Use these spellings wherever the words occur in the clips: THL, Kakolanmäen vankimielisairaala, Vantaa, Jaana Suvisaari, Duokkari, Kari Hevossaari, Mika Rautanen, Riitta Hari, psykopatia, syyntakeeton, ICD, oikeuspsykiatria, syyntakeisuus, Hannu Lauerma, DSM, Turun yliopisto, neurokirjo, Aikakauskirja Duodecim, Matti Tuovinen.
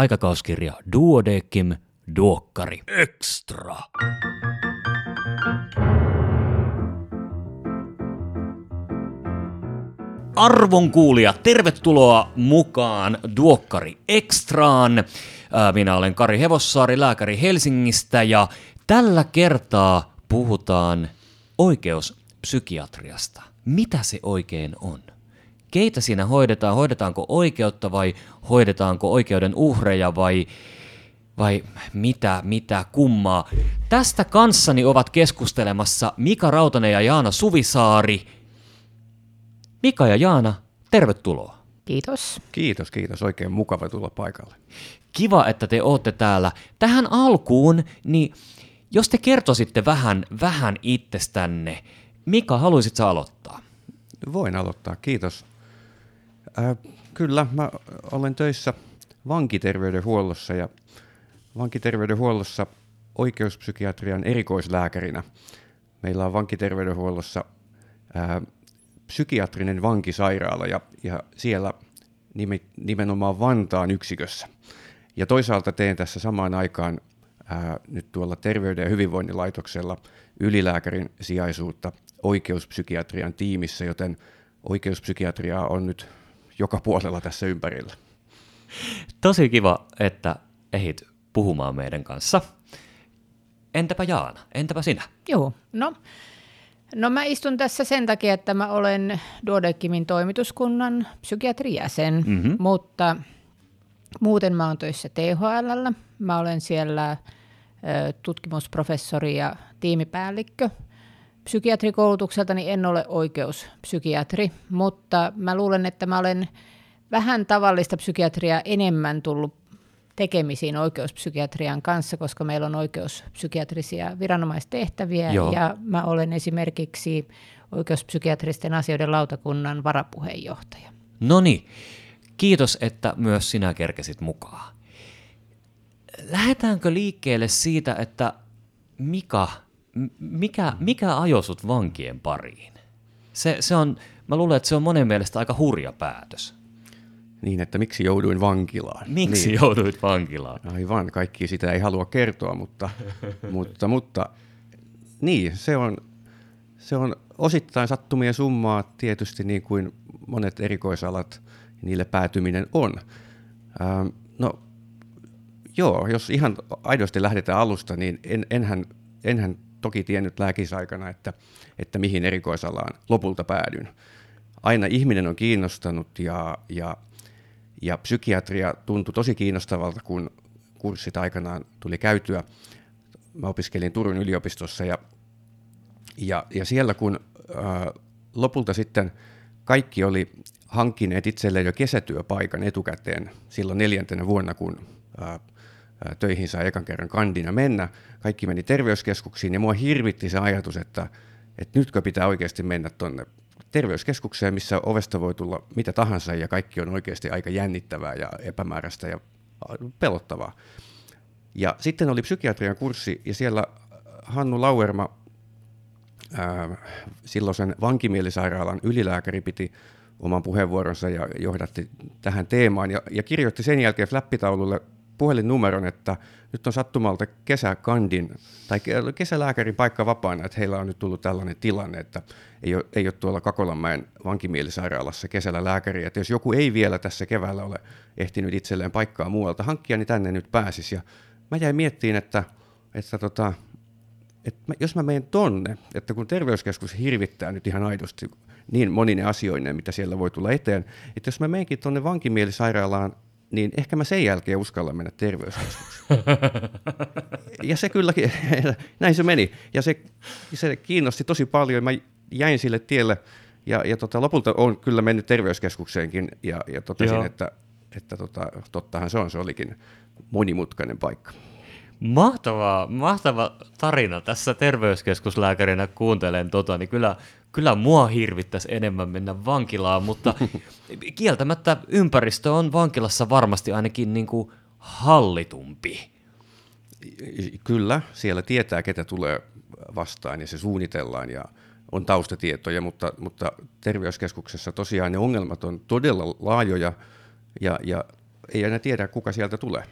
Aikakauskirja Duodecim, Duokkari. Extra! Arvon kuulija, tervetuloa mukaan Duokkari Extraan. Minä olen Kari Hevossaari, lääkäri Helsingistä, ja tällä kertaa puhutaan oikeuspsykiatriasta. Mitä se oikein on? Keitä siinä hoidetaan? Hoidetaanko oikeutta vai hoidetaanko oikeuden uhreja vai mitä kummaa? Tästä kanssani ovat keskustelemassa Mika Rautanen ja Jaana Suvisaari. Mika ja Jaana, tervetuloa. Kiitos. Kiitos. Oikein mukava tulla paikalle. Kiva, että te ootte täällä. Tähän alkuun, niin jos te kertoisitte vähän itsestänne. Mika, haluaisitko aloittaa? Voin aloittaa, kiitos. Kyllä, mä olen töissä vankiterveydenhuollossa ja vankiterveydenhuollossa oikeuspsykiatrian erikoislääkärinä. Meillä on vankiterveydenhuollossa psykiatrinen vankisairaala ja siellä nimenomaan Vantaan yksikössä. Ja toisaalta teen tässä samaan aikaan nyt tuolla Terveyden ja hyvinvoinnin laitoksella ylilääkärin sijaisuutta oikeuspsykiatrian tiimissä, joten oikeuspsykiatriaa on nyt joka puolella tässä ympärillä. Tosi kiva, että ehdit puhumaan meidän kanssa. Entäpä Jaana, entäpä sinä? Joo, no mä istun tässä sen takia, että mä olen Duodecimin toimituskunnan psykiatrijäsen, mutta muuten mä oon töissä THL:llä. Mä olen siellä tutkimusprofessori ja tiimipäällikkö. Psykiatrikoulutukseltani en ole oikeuspsykiatri, mutta mä luulen, että mä olen vähän tavallista psykiatriaa enemmän tullut tekemisiin oikeuspsykiatrian kanssa, koska meillä on oikeuspsykiatrisia viranomaistehtäviä. Joo. Ja mä olen esimerkiksi oikeuspsykiatristen asioiden lautakunnan varapuheenjohtaja. No niin, kiitos, että myös sinä kerkesit mukaan. Lähdetäänkö liikkeelle siitä, että mikä ajoi sut vankien pariin? Mä luulen, että se on monen mielestä aika hurja päätös. Niin, että miksi jouduin vankilaan? Jouduit vankilaan? Aivan, kaikki sitä ei halua kertoa, mutta niin, se on osittain sattumien summaa tietysti, niin kuin monet erikoisalat, niille päätyminen on. Jos ihan aidosti lähdetään alusta, niin enhän toki tiennyt lääkisaikana, että mihin erikoisalaan lopulta päädyn. Aina ihminen on kiinnostanut ja psykiatria tuntui tosi kiinnostavalta, kun kurssit aikanaan tuli käytyä. Mä opiskelin Turun yliopistossa ja siellä kun lopulta sitten kaikki oli hankkineet itselleen jo kesätyöpaikan etukäteen silloin 4. vuonna, kun töihin sai ekan kerran kandina mennä. Kaikki meni terveyskeskuksiin ja mua hirvitti se ajatus, että nytkö pitää oikeasti mennä tuonne terveyskeskukseen, missä ovesta voi tulla mitä tahansa ja kaikki on oikeasti aika jännittävää ja epämääräistä ja pelottavaa. Ja sitten oli psykiatrian kurssi ja siellä Hannu Lauerma, silloisen vankimielisairaalan ylilääkäri, piti oman puheenvuoronsa ja johdatti tähän teemaan ja kirjoitti sen jälkeen flappitaululle puhelinnumeron, että nyt on sattumalta kesäkandin tai kesälääkärin paikka vapaana, että heillä on nyt tullut tällainen tilanne, että ei ole tuolla Kakolanmäen vankimielisairaalassa kesällä lääkäriä, että jos joku ei vielä tässä keväällä ole ehtinyt itselleen paikkaa muualta hankkia, niin tänne nyt pääsisi. Ja mä jäin miettiin, että jos mä menen tonne, että kun terveyskeskus hirvittää nyt ihan aidosti niin monine asioineen, mitä siellä voi tulla eteen, että jos mä menenkin tonne vankimielisairaalaan, niin ehkä mä sen jälkeen uskalla mennä terveyskeskukseen. Ja se kylläkin, näin se meni. Ja se kiinnosti tosi paljon. Mä jäin sille tielle ja lopulta olen kyllä mennyt terveyskeskukseenkin ja totesin, että tottahan se olikin monimutkainen paikka. Mahtava tarina. Tässä terveyskeskuslääkärinä kuuntelen niin kyllä mua hirvittäisi enemmän mennä vankilaan, mutta kieltämättä ympäristö on vankilassa varmasti ainakin niin kuin hallitumpi. Kyllä, siellä tietää, ketä tulee vastaan ja se suunnitellaan ja on taustatietoja, mutta terveyskeskuksessa tosiaan ne ongelmat on todella laajoja ja ei aina tiedä, kuka sieltä tulee.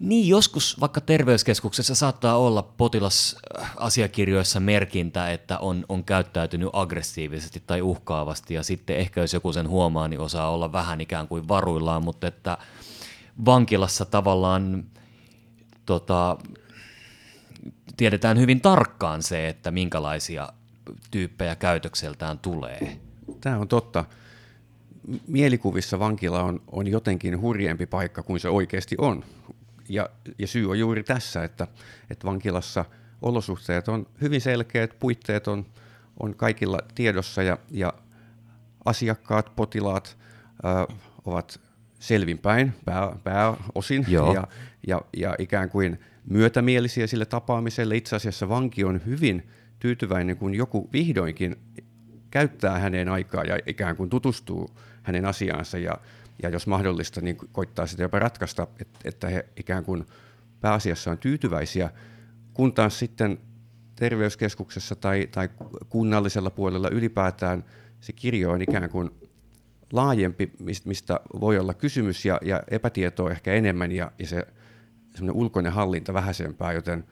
Niin, joskus vaikka terveyskeskuksessa saattaa olla potilasasiakirjoissa merkintä, että on käyttäytynyt aggressiivisesti tai uhkaavasti, ja sitten ehkä jos joku sen huomaa, niin osaa olla vähän ikään kuin varuillaan, mutta että vankilassa tavallaan tiedetään hyvin tarkkaan se, että minkälaisia tyyppejä käytökseltään tulee. Tämä on totta. Mielikuvissa vankila on jotenkin hurjempi paikka kuin se oikeasti on. Ja syy on juuri tässä, että vankilassa olosuhteet on hyvin selkeät, puitteet on kaikilla tiedossa ja asiakkaat, potilaat ovat selvinpäin pääosin ja ikään kuin myötämielisiä sille tapaamiselle. Itse asiassa vanki on hyvin tyytyväinen, kun joku vihdoinkin käyttää hänen aikaa ja ikään kuin tutustuu hänen asiaansa ja jos mahdollista, niin koittaa sitä jopa ratkaista, että he ikään kuin pääasiassa on tyytyväisiä, kun taas sitten terveyskeskuksessa tai kunnallisella puolella ylipäätään se kirjo on ikään kuin laajempi, mistä voi olla kysymys ja epätietoa ehkä enemmän ja se semmoinen ulkoinen hallinta vähäisempää, joten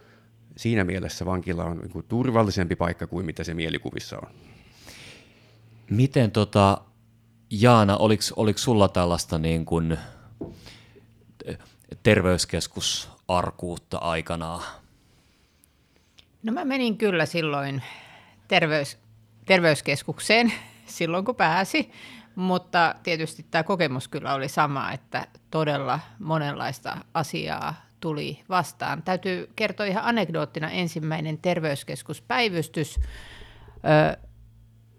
siinä mielessä vankila on niin kuin turvallisempi paikka kuin mitä se mielikuvissa on. Miten Jaana, oliko sulla tällaista niin kuin terveyskeskusarkuutta aikanaan? No mä menin kyllä silloin terveyskeskukseen silloin kun pääsi, mutta tietysti tämä kokemus kyllä oli sama, että todella monenlaista asiaa tuli vastaan. Täytyy kertoa ihan anekdoottina ensimmäinen terveyskeskuspäivystys.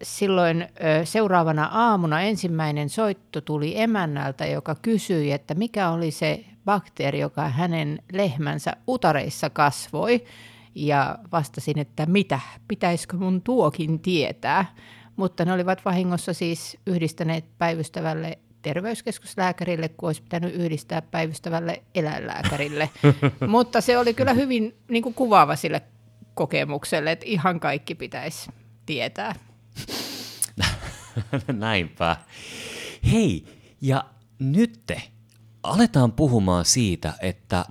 Silloin seuraavana aamuna ensimmäinen soitto tuli emännältä, joka kysyi, että mikä oli se bakteeri, joka hänen lehmänsä utareissa kasvoi. Ja vastasin, että mitä, pitäisikö mun tuokin tietää. Mutta ne olivat vahingossa siis yhdistäneet päivystävälle terveyskeskuslääkärille, kun olisi pitänyt yhdistää päivystävälle eläinlääkärille. Mutta se oli kyllä hyvin niin kuin kuvaava sille kokemukselle, että ihan kaikki pitäisi tietää. Näinpä. Hei, ja nyt aletaan puhumaan siitä, että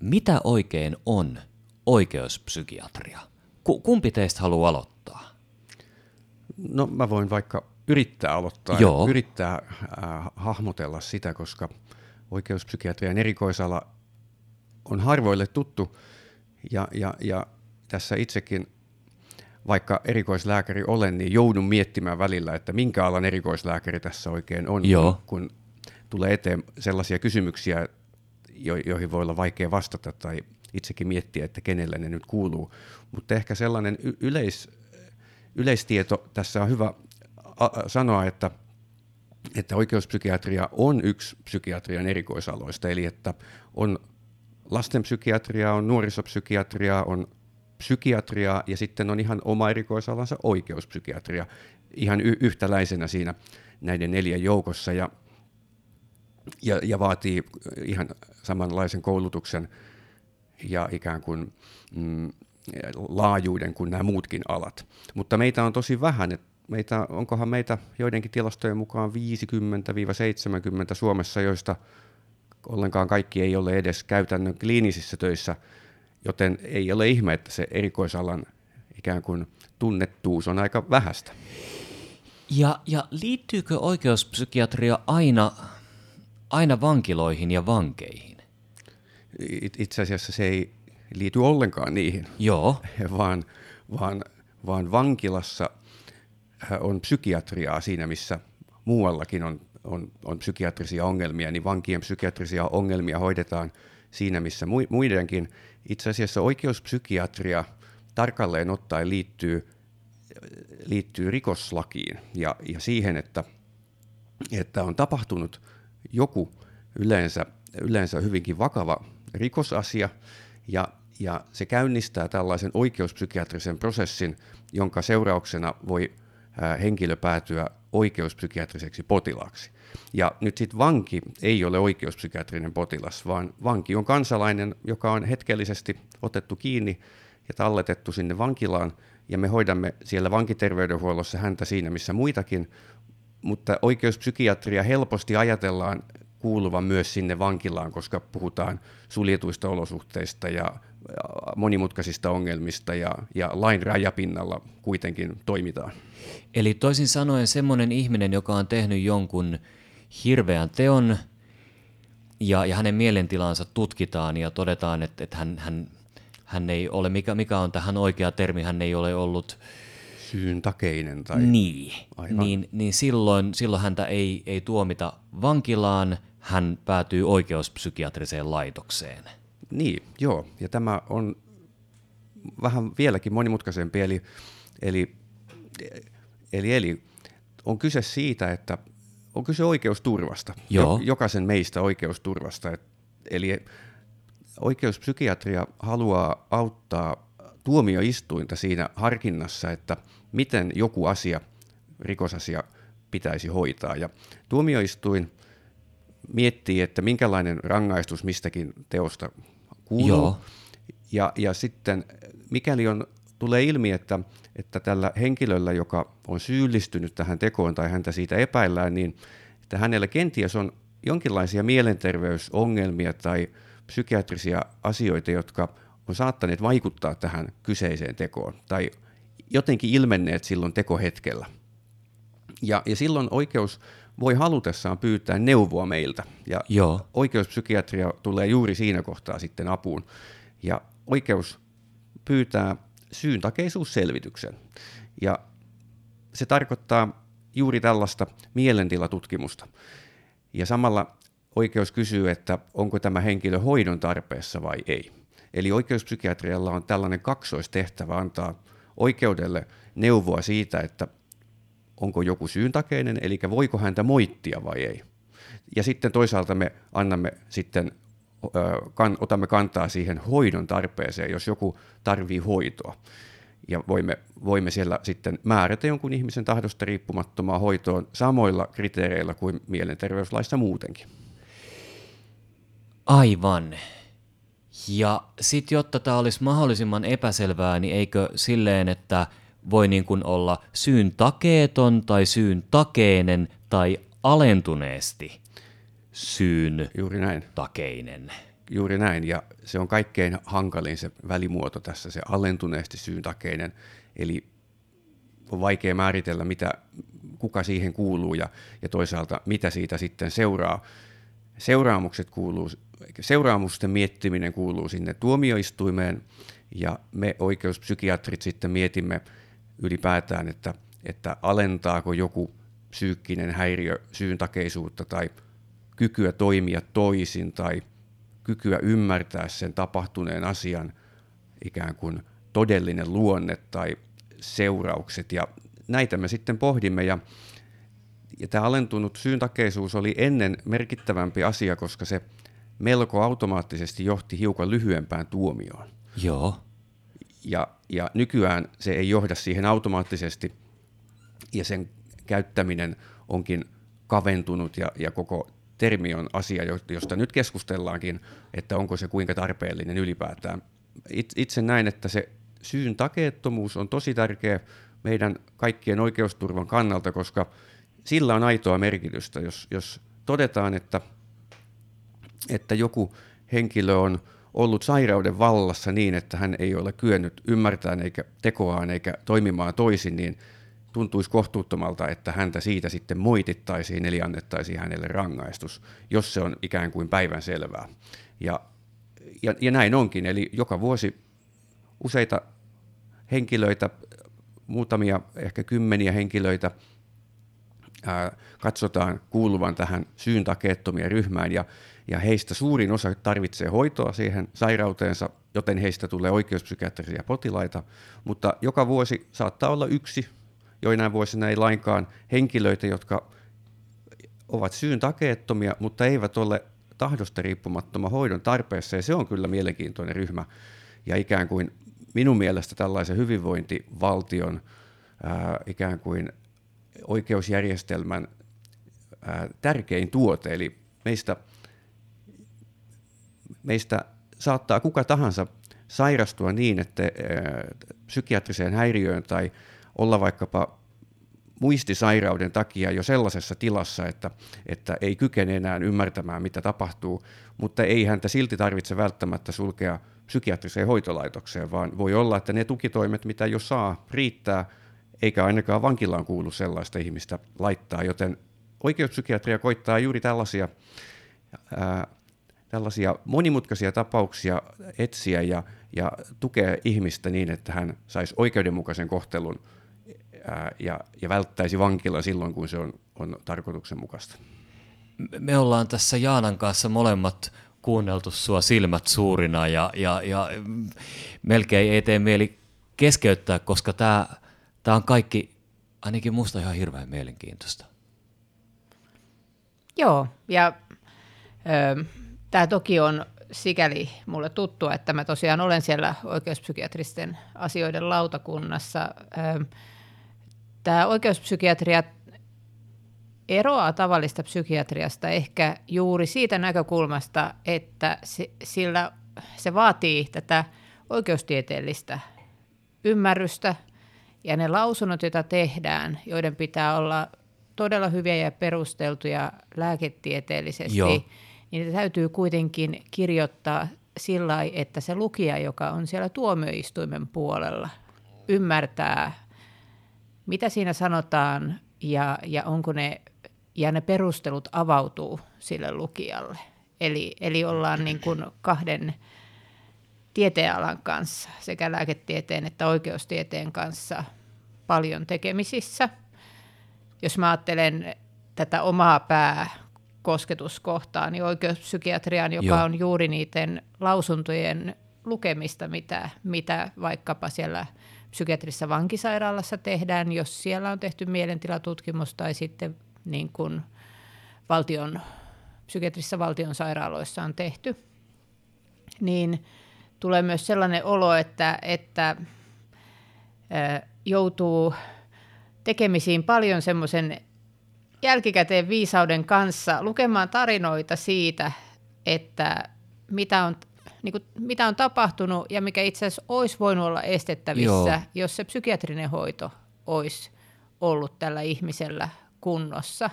mitä oikein on oikeuspsykiatria. Kumpi teistä haluaa aloittaa? No mä voin vaikka yrittää aloittaa. Joo. Yrittää hahmotella sitä, koska oikeuspsykiatrian erikoisala on harvoille tuttu ja tässä itsekin vaikka erikoislääkäri olen, niin joudun miettimään välillä, että minkä alan erikoislääkäri tässä oikein on, kun tulee eteen sellaisia kysymyksiä, joihin voi olla vaikea vastata tai itsekin miettiä, että kenelle ne nyt kuuluu. Mutta ehkä sellainen yleistieto tässä on hyvä sanoa, että oikeuspsykiatria on yksi psykiatrian erikoisaloista, eli että on lastenpsykiatriaa, on nuorisopsykiatriaa, on psykiatriaa ja sitten on ihan oma erikoisalansa oikeuspsykiatria ihan yhtäläisenä siinä näiden neljän joukossa ja vaatii ihan samanlaisen koulutuksen ja ikään kuin laajuuden kuin nämä muutkin alat. Mutta meitä on tosi vähän, että onkohan meitä joidenkin tilastojen mukaan 50-70 Suomessa, joista ollenkaan kaikki ei ole edes käytännön kliinisissä töissä. Joten ei ole ihme, että se erikoisalan ikään kuin tunnettuus on aika vähäistä. Ja liittyykö oikeuspsykiatria aina vankiloihin ja vankeihin? Itse asiassa se ei liity ollenkaan niihin. Joo. Vaan vankilassa on psykiatriaa siinä, missä muuallakin on psykiatrisia ongelmia, niin vankien psykiatrisia ongelmia hoidetaan siinä, missä muidenkin. Itse asiassa oikeuspsykiatria tarkalleen ottaen liittyy rikoslakiin ja siihen, että on tapahtunut joku yleensä hyvinkin vakava rikosasia ja se käynnistää tällaisen oikeuspsykiatrisen prosessin, jonka seurauksena voi henkilö päätyä oikeuspsykiatriseksi potilaaksi. Ja nyt sitten vanki ei ole oikeuspsykiatrinen potilas, vaan vanki on kansalainen, joka on hetkellisesti otettu kiinni ja talletettu sinne vankilaan, ja me hoidamme siellä vankiterveydenhuollossa häntä siinä, missä muitakin, mutta oikeuspsykiatria helposti ajatellaan kuuluva myös sinne vankilaan, koska puhutaan suljetuista olosuhteista ja monimutkaisista ongelmista ja lain rajapinnalla kuitenkin toimitaan. Eli toisin sanoen semmoinen ihminen, joka on tehnyt jonkun hirveän teon ja hänen mielentilansa tutkitaan ja todetaan, että hän ei ole, mikä on tähän oikea termi, hän ei ole ollut syyntakeinen tai niin, niin silloin häntä ei tuomita vankilaan, hän päätyy oikeuspsykiatriseen laitokseen. Niin, joo, ja tämä on vähän vieläkin monimutkaisempi, eli on kyse siitä, että on kyse oikeusturvasta, jokaisen meistä oikeusturvasta, eli oikeuspsykiatria haluaa auttaa tuomioistuinta siinä harkinnassa, että miten joku asia, rikosasia, pitäisi hoitaa. Ja tuomioistuin miettii, että minkälainen rangaistus mistäkin teosta kuuluu. Ja sitten mikäli tulee ilmi, että tällä henkilöllä, joka on syyllistynyt tähän tekoon tai häntä siitä epäillään, niin että hänellä kenties on jonkinlaisia mielenterveysongelmia tai psykiatrisia asioita, jotka on saattaneet vaikuttaa tähän kyseiseen tekoon tai jotenkin ilmenneet silloin tekohetkellä. Ja silloin oikeus voi halutessaan pyytää neuvoa meiltä ja oikeuspsykiatria tulee juuri siinä kohtaa sitten apuun ja oikeus pyytää syyntakeisuusselvityksen ja se tarkoittaa juuri tällaista mielentilatutkimusta ja samalla oikeus kysyy, että onko tämä henkilö hoidon tarpeessa vai ei. Eli oikeuspsykiatrialla on tällainen kaksoistehtävä antaa oikeudelle neuvoa siitä, että onko joku syyntakeinen, eli voiko häntä moittia vai ei. Ja sitten toisaalta me annamme sitten, otamme kantaa siihen hoidon tarpeeseen, jos joku tarvii hoitoa. Ja voimme siellä sitten määrätä jonkun ihmisen tahdosta riippumattomaan hoitoon samoilla kriteereillä kuin mielenterveyslaissa muutenkin. Aivan. Ja sitten jotta tämä olisi mahdollisimman epäselvää, niin eikö silleen, että voi niin kuin olla syyntakeeton tai syyntakeinen tai alentuneesti syyntakeinen? Juuri näin, ja se on kaikkein hankalin se välimuoto tässä, se alentuneesti syyntakeinen, eli on vaikea määritellä, kuka siihen kuuluu ja toisaalta mitä siitä sitten seuraa. Seuraamusten miettiminen kuuluu sinne tuomioistuimeen ja me oikeuspsykiatrit sitten mietimme ylipäätään, että alentaako joku psyykkinen häiriö syyntakeisuutta tai kykyä toimia toisin tai kykyä ymmärtää sen tapahtuneen asian ikään kuin todellinen luonne tai seuraukset ja näitä me sitten pohdimme ja tämä alentunut syyntakeisuus oli ennen merkittävämpi asia, koska se melko automaattisesti johti hiukan lyhyempään tuomioon. Joo. Ja nykyään se ei johda siihen automaattisesti ja sen käyttäminen onkin kaventunut ja koko termi on asia, josta nyt keskustellaankin, että onko se kuinka tarpeellinen ylipäätään. Itse näen, että se syyntakeettomuus on tosi tärkeä meidän kaikkien oikeusturvan kannalta, koska sillä on aitoa merkitystä, jos todetaan, että joku henkilö on ollut sairauden vallassa niin, että hän ei ole kyennyt ymmärtämään eikä tekoaan eikä toimimaan toisin, niin tuntuisi kohtuuttomalta, että häntä siitä sitten moitittaisiin, eli annettaisiin hänelle rangaistus, jos se on ikään kuin päivänselvää. Ja näin onkin, eli joka vuosi useita henkilöitä, muutamia ehkä kymmeniä henkilöitä, katsotaan kuuluvan tähän syyntakeettomien ryhmään ja heistä suurin osa tarvitsee hoitoa siihen sairauteensa, joten heistä tulee oikeuspsykiatrisia potilaita, mutta joka vuosi saattaa olla yksi, joinain vuosina ei lainkaan, henkilöitä, jotka ovat syyntakeettomia, mutta eivät ole tahdosta riippumattoman hoidon tarpeessa ja se on kyllä mielenkiintoinen ryhmä ja ikään kuin minun mielestä tällaisen hyvinvointivaltion ikään kuin oikeusjärjestelmän tärkein tuote, eli meistä saattaa kuka tahansa sairastua niin, että psykiatriseen häiriöön tai olla vaikkapa muistisairauden takia jo sellaisessa tilassa, että ei kykene enää ymmärtämään, mitä tapahtuu, mutta ei häntä silti tarvitse välttämättä sulkea psykiatriseen hoitolaitokseen, vaan voi olla, että ne tukitoimet, mitä jo saa, riittää, eikä ainakaan vankilaan kuulu sellaista ihmistä laittaa, joten oikeuspsykiatria koittaa juuri tällaisia monimutkaisia tapauksia etsiä ja tukea ihmistä niin, että hän saisi oikeudenmukaisen kohtelun ja välttäisi vankilan silloin, kun se on tarkoituksenmukaista. Me ollaan tässä Jaanan kanssa molemmat kuunneltu sua silmät suurina ja melkein ei tee mieli keskeyttää, koska tämä on kaikki ainakin musta ihan hirveän mielenkiintoista. Joo, ja tämä toki on sikäli mulle tuttua, että mä tosiaan olen siellä oikeuspsykiatristen asioiden lautakunnassa. Tämä oikeuspsykiatria eroaa tavallista psykiatriasta ehkä juuri siitä näkökulmasta, että sillä se vaatii tätä oikeustieteellistä ymmärrystä ja ne lausunnot, joita tehdään, joiden pitää olla todella hyviä ja perusteltuja lääketieteellisesti, joo, niin ne täytyy kuitenkin kirjoittaa sillä lailla, että se lukija, joka on siellä tuomioistuimen puolella, ymmärtää, mitä siinä sanotaan ja onko ne, ja ne perustelut avautuu sille lukijalle. Eli ollaan niin kuin kahden tieteenalan kanssa, sekä lääketieteen että oikeustieteen kanssa paljon tekemisissä. Jos mä ajattelen tätä omaa pääkosketuskohtaa, niin oikeuspsykiatriaan, joka on juuri niiden lausuntojen lukemista, mitä vaikkapa siellä psykiatrisessa vankisairaalassa tehdään, jos siellä on tehty mielentilatutkimus tai sitten niin kuin psykiatrisissa valtion sairaaloissa on tehty, niin tulee myös sellainen olo, että joutuu tekemisiin paljon semmoisen jälkikäteen viisauden kanssa, lukemaan tarinoita siitä, että mitä on tapahtunut ja mikä itse asiassa olisi voinut olla estettävissä, joo, jos se psykiatrinen hoito olisi ollut tällä ihmisellä kunnossa.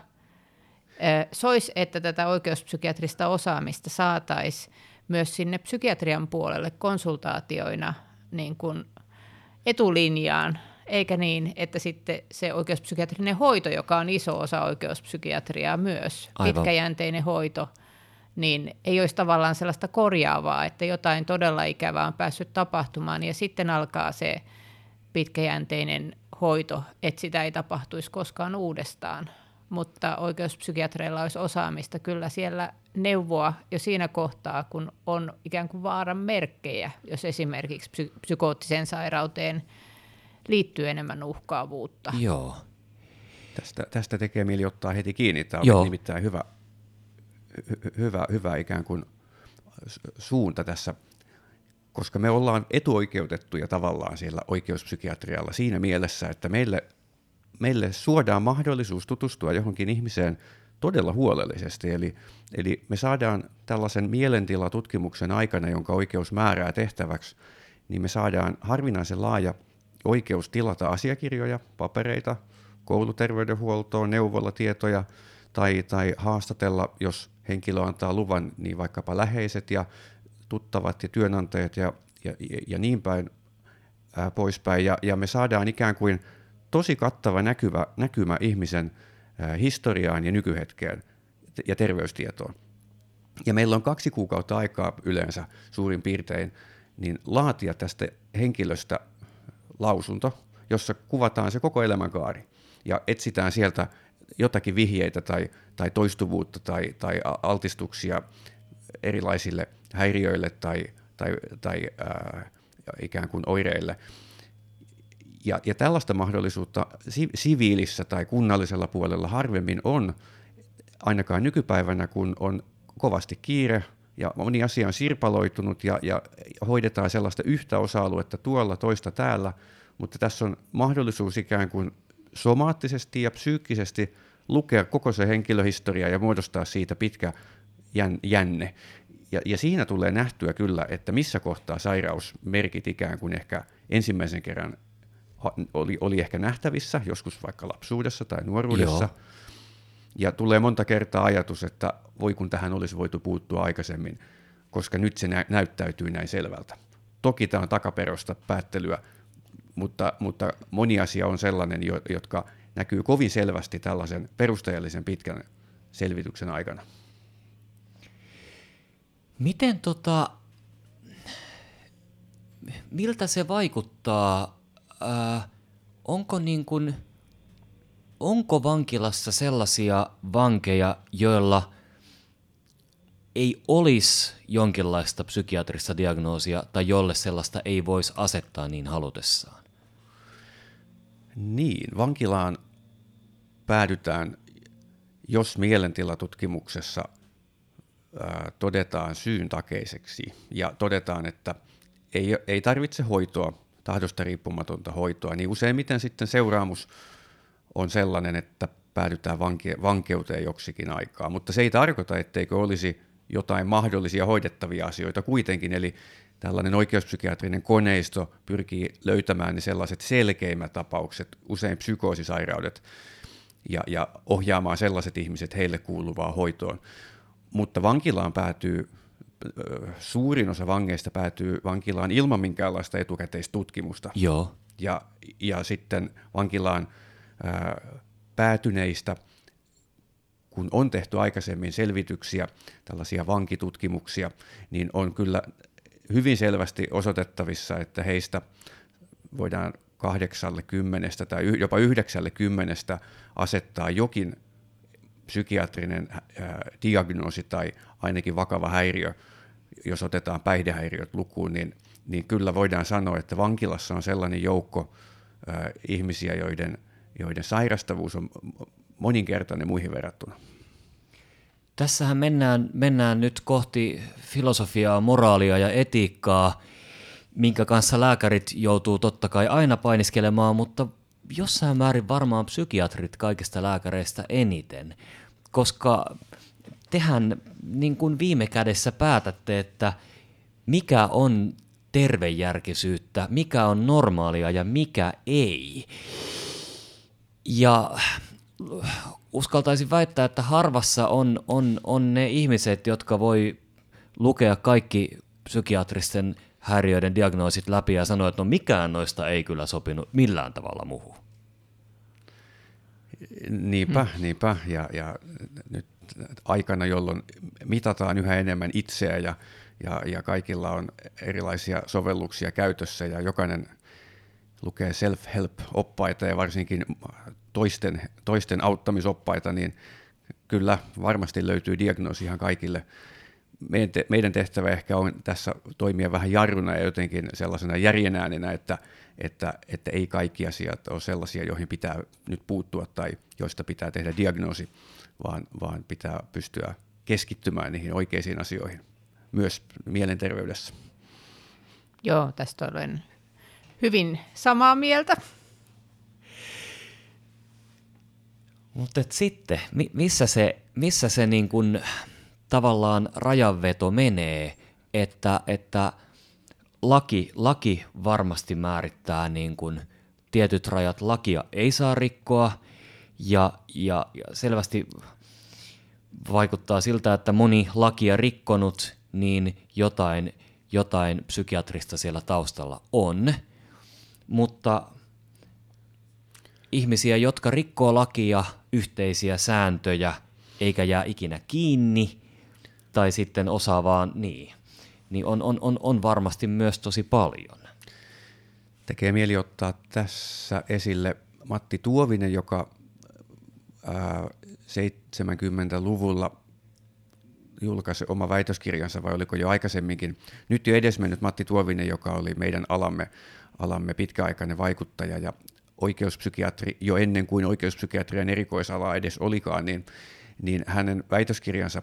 Soisi, että tätä oikeuspsykiatrista osaamista saataisiin myös sinne psykiatrian puolelle konsultaatioina niin kuin etulinjaan, eikä niin, että sitten se oikeuspsykiatrinen hoito, joka on iso osa oikeuspsykiatriaa myös, aivan, pitkäjänteinen hoito, niin ei olisi tavallaan sellaista korjaavaa, että jotain todella ikävää on päässyt tapahtumaan, ja sitten alkaa se pitkäjänteinen hoito, että sitä ei tapahtuisi koskaan uudestaan. Mutta oikeuspsykiatreilla olisi osaamista kyllä siellä neuvoa jo siinä kohtaa, kun on ikään kuin vaaran merkkejä, jos esimerkiksi psykoottiseen sairauteen liittyy enemmän uhkaavuutta. Joo. Tästä tekee mieli ottaa heti kiinni. Tämä on, joo, nimittäin hyvä ikään kuin suunta tässä, koska me ollaan etuoikeutettuja tavallaan siellä oikeuspsykiatrialla siinä mielessä, että meille suodaan mahdollisuus tutustua johonkin ihmiseen todella huolellisesti. Eli me saadaan tällaisen mielentilatutkimuksen aikana, jonka oikeus määrää tehtäväksi, niin me saadaan harvinaisen laaja oikeus tilata asiakirjoja, papereita, kouluterveydenhuoltoon, neuvolatietoja tai haastatella, jos henkilö antaa luvan, niin vaikkapa läheiset ja tuttavat ja työnantajat ja niin päin poispäin. Ja me saadaan ikään kuin tosi kattava näkymä ihmisen historiaan ja nykyhetkeen ja terveystietoon. Ja meillä on 2 kuukautta aikaa yleensä suurin piirtein niin laatia tästä henkilöstä lausunto, jossa kuvataan se koko elämänkaari ja etsitään sieltä jotakin vihjeitä tai toistuvuutta tai altistuksia erilaisille häiriöille tai ikään kuin oireille. Ja tällaista mahdollisuutta siviilissä tai kunnallisella puolella harvemmin on, ainakaan nykypäivänä, kun on kovasti kiire ja moni asia on sirpaloitunut ja hoidetaan sellaista yhtä osa-aluetta tuolla, toista täällä, mutta tässä on mahdollisuus ikään kuin somaattisesti ja psyykkisesti lukea koko se henkilöhistoria ja muodostaa siitä pitkä jänne. Ja siinä tulee nähtyä kyllä, että missä kohtaa sairausmerkit ikään kuin ehkä ensimmäisen kerran oli ehkä nähtävissä, joskus vaikka lapsuudessa tai nuoruudessa. Joo. Ja tulee monta kertaa ajatus, että voi kun tähän olisi voitu puuttua aikaisemmin, koska nyt se näyttäytyy näin selvältä. Toki tämä on takaperosta päättelyä, mutta moni asia on sellainen, jotka näkyy kovin selvästi tällaisen perusteellisen pitkän selvityksen aikana. Miten miltä se vaikuttaa? Onko vankilassa sellaisia vankeja, joilla ei olisi jonkinlaista psykiatrista diagnoosia tai jolle sellaista ei voisi asettaa niin halutessaan? Niin, vankilaan päädytään, jos mielentilatutkimuksessa todetaan syyntakeiseksi ja todetaan, että ei tarvitse hoitoa, tahdosta riippumatonta hoitoa, niin useimmiten sitten seuraamus on sellainen, että päädytään vankeuteen joksikin aikaa, mutta se ei tarkoita, etteikö olisi jotain mahdollisia hoidettavia asioita kuitenkin, eli tällainen oikeuspsykiatrinen koneisto pyrkii löytämään ne sellaiset selkeimmät tapaukset, usein psykoosisairaudet, ja ohjaamaan sellaiset ihmiset heille kuuluvaan hoitoon. Mutta vankilaan päätyy, suurin osa vangeista päätyy vankilaan ilman minkäänlaista etukäteistutkimusta. Joo. Ja sitten vankilaan päätyneistä, kun on tehty aikaisemmin selvityksiä, tällaisia vankitutkimuksia, niin on kyllä hyvin selvästi osoitettavissa, että heistä voidaan 80 tai jopa 90 asettaa jokin psykiatrinen diagnoosi tai ainakin vakava häiriö, jos otetaan päihdehäiriöt lukuun, niin kyllä voidaan sanoa, että vankilassa on sellainen joukko ihmisiä, joiden sairastavuus on moninkertainen muihin verrattuna. Tässähän mennään nyt kohti filosofiaa, moraalia ja etiikkaa, minkä kanssa lääkärit joutuu totta kai aina painiskelemaan, mutta jossain määrin varmaan psykiatrit kaikista lääkäreistä eniten, koska tehän niin kuin viime kädessä päätätte, että mikä on tervejärkisyyttä, mikä on normaalia ja mikä ei. Ja uskaltaisin väittää, että harvassa on ne ihmiset, jotka voi lukea kaikki psykiatristen häiriöiden diagnoosit läpi ja sanoa, että no mikään noista ei kyllä sopinut millään tavalla muuhun. Niinpä. Ja nyt aikana, jolloin mitataan yhä enemmän itseä ja kaikilla on erilaisia sovelluksia käytössä ja jokainen lukee self-help-oppaita ja varsinkin toisten auttamisoppaita, niin kyllä varmasti löytyy diagnoosi ihan kaikille. Meidän tehtävä ehkä on tässä toimia vähän jarruna ja jotenkin sellaisena järjen äänenä, että ei kaikki asiat ole sellaisia, joihin pitää nyt puuttua tai joista pitää tehdä diagnoosi, vaan pitää pystyä keskittymään niihin oikeisiin asioihin, myös mielenterveydessä. Joo, tästä olen hyvin samaa mieltä. Mutta sitten, missä se niin kuin tavallaan rajanveto menee, että laki varmasti määrittää niin kuin tietyt rajat, lakia ei saa rikkoa ja selvästi vaikuttaa siltä, että moni lakia rikkonut, niin jotain psykiatrista siellä taustalla on, mutta ihmisiä, jotka rikkoo lakia, yhteisiä sääntöjä, eikä jää ikinä kiinni, tai sitten osaa vaan niin on varmasti myös tosi paljon. Tekee mieli ottaa tässä esille Matti Tuovinen, joka 70-luvulla julkaisi oma väitöskirjansa, vai oliko jo aikaisemminkin. Nyt jo edesmennyt Matti Tuovinen, joka oli meidän alamme pitkäaikainen vaikuttaja ja oikeuspsykiatri, jo ennen kuin oikeuspsykiatrian erikoisalaa edes olikaan, niin hänen väitöskirjansa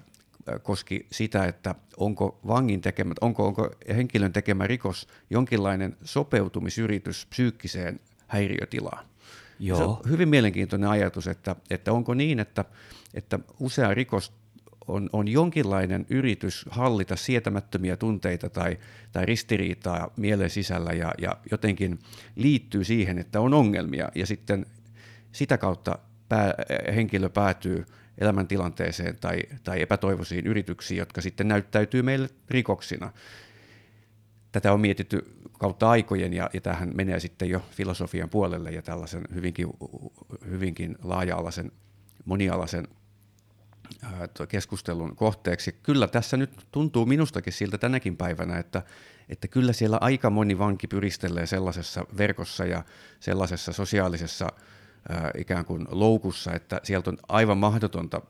koski sitä, että onko vangin tekemät, onko henkilön tekemä rikos jonkinlainen sopeutumisyritys psyykkiseen häiriötilaan. Joo. Se on hyvin mielenkiintoinen ajatus, että onko niin, että usea rikos on jonkinlainen yritys hallita sietämättömiä tunteita tai ristiriitaa mielen sisällä ja jotenkin liittyy siihen, että on ongelmia ja sitten sitä kautta henkilö päätyy elämäntilanteeseen tai epätoivoisiin yrityksiin, jotka sitten näyttäytyy meille rikoksina. Tätä on mietitty kautta aikojen ja tämähän menee sitten jo filosofian puolelle ja tällaisen hyvinkin laaja-alaisen, monialaisen keskustelun kohteeksi. Kyllä tässä nyt tuntuu minustakin siltä tänäkin päivänä, että kyllä siellä aika moni vanki pyristelee sellaisessa verkossa ja sellaisessa sosiaalisessa ikään kuin loukussa, että sieltä on aivan mahdotonta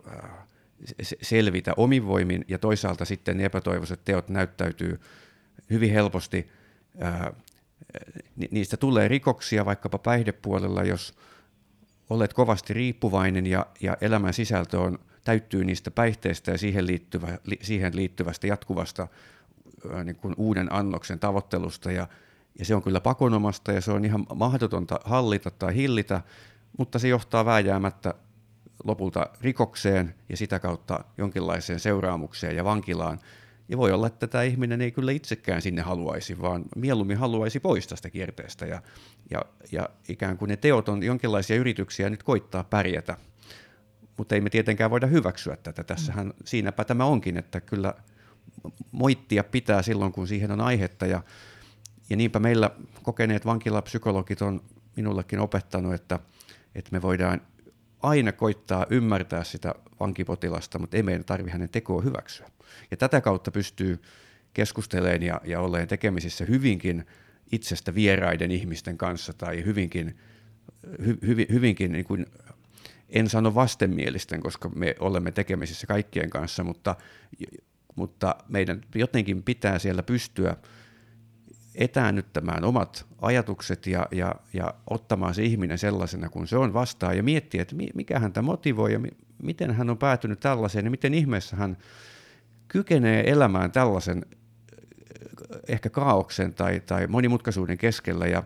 selvitä omin voimin ja toisaalta sitten ne epätoivoiset teot näyttäytyy hyvin helposti. Niistä tulee rikoksia vaikkapa päihdepuolella, jos olet kovasti riippuvainen ja elämän sisältö täyttyy niistä päihteistä ja siihen liittyvästä jatkuvasta niin kuin uuden annoksen tavoittelusta ja se on kyllä pakonomasta ja se on ihan mahdotonta hallita tai hillitä, mutta se johtaa vääjäämättä lopulta rikokseen ja sitä kautta jonkinlaiseen seuraamukseen ja vankilaan. Ja voi olla, että tämä ihminen ei kyllä itsekään sinne haluaisi, vaan mieluummin haluaisi pois tästä kierteestä ja ikään kuin ne teot on jonkinlaisia yrityksiä nyt koittaa pärjätä. Mutta ei me tietenkään voida hyväksyä tätä. Tässähän siinäpä tämä onkin, että kyllä moittia pitää silloin, kun siihen on aihetta. Ja niinpä meillä kokeneet vankilapsykologit on minullekin opettanut, että me voidaan aina koittaa ymmärtää sitä vankipotilasta, mutta ei meidän tarvitse hänen tekoa hyväksyä. Ja tätä kautta pystyy keskustelemaan ja olemaan tekemisissä hyvinkin itsestä vieraiden ihmisten kanssa tai hyvinkin niin kuin, en sano vastenmielisten, koska me olemme tekemisissä kaikkien kanssa, mutta meidän jotenkin pitää siellä pystyä etäännyttämään omat ajatukset ja ottamaan se ihminen sellaisena, kun se on vastaan ja miettiä, että mikä häntä motivoi ja miten hän on päätynyt tällaiseen ja miten ihmeessä hän kykenee elämään tällaisen ehkä kaaoksen tai monimutkaisuuden keskellä,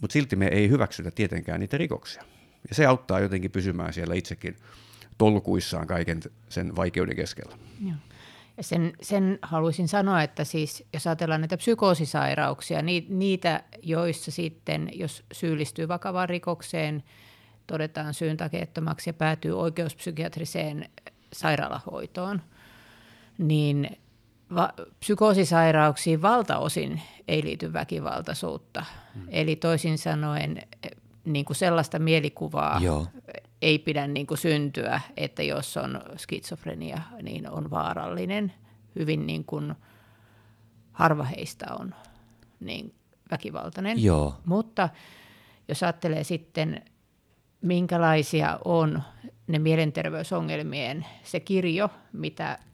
mutta silti me ei hyväksytä tietenkään niitä rikoksia. Ja se auttaa jotenkin pysymään siellä itsekin tolkuissaan kaiken sen vaikeuden keskellä. Joo. Ja sen haluaisin sanoa, että siis, jos ajatellaan näitä psykoosisairauksia, niitä, joissa sitten, jos syyllistyy vakavaan rikokseen, todetaan syyntakeettomaksi ja päätyy oikeuspsykiatriseen sairaalahoitoon, niin psykoosisairauksiin valtaosin ei liity väkivaltaisuutta. Mm. Eli toisin sanoen niin kuin sellaista mielikuvaa, joo, ei pidä niin kuin syntyä, että jos on skitsofrenia, niin on vaarallinen. Hyvin niin kuin harva heistä on niin väkivaltainen. Joo. Mutta jos ajattelee sitten, minkälaisia on ne mielenterveysongelmien se kirjo,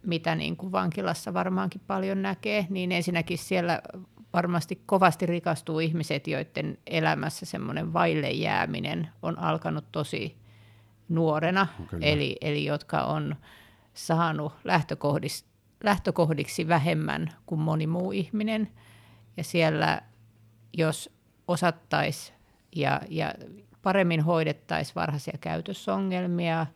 mitä niin kuin vankilassa varmaankin paljon näkee, niin ensinnäkin siellä varmasti kovasti rikastuu ihmiset, joiden elämässä semmoinen vaille jääminen on alkanut tosi nuorena, eli jotka on saanut lähtökohdiksi vähemmän kuin moni muu ihminen. Ja siellä, jos osattaisiin ja paremmin hoidettaisiin varhaisia käytösongelmia,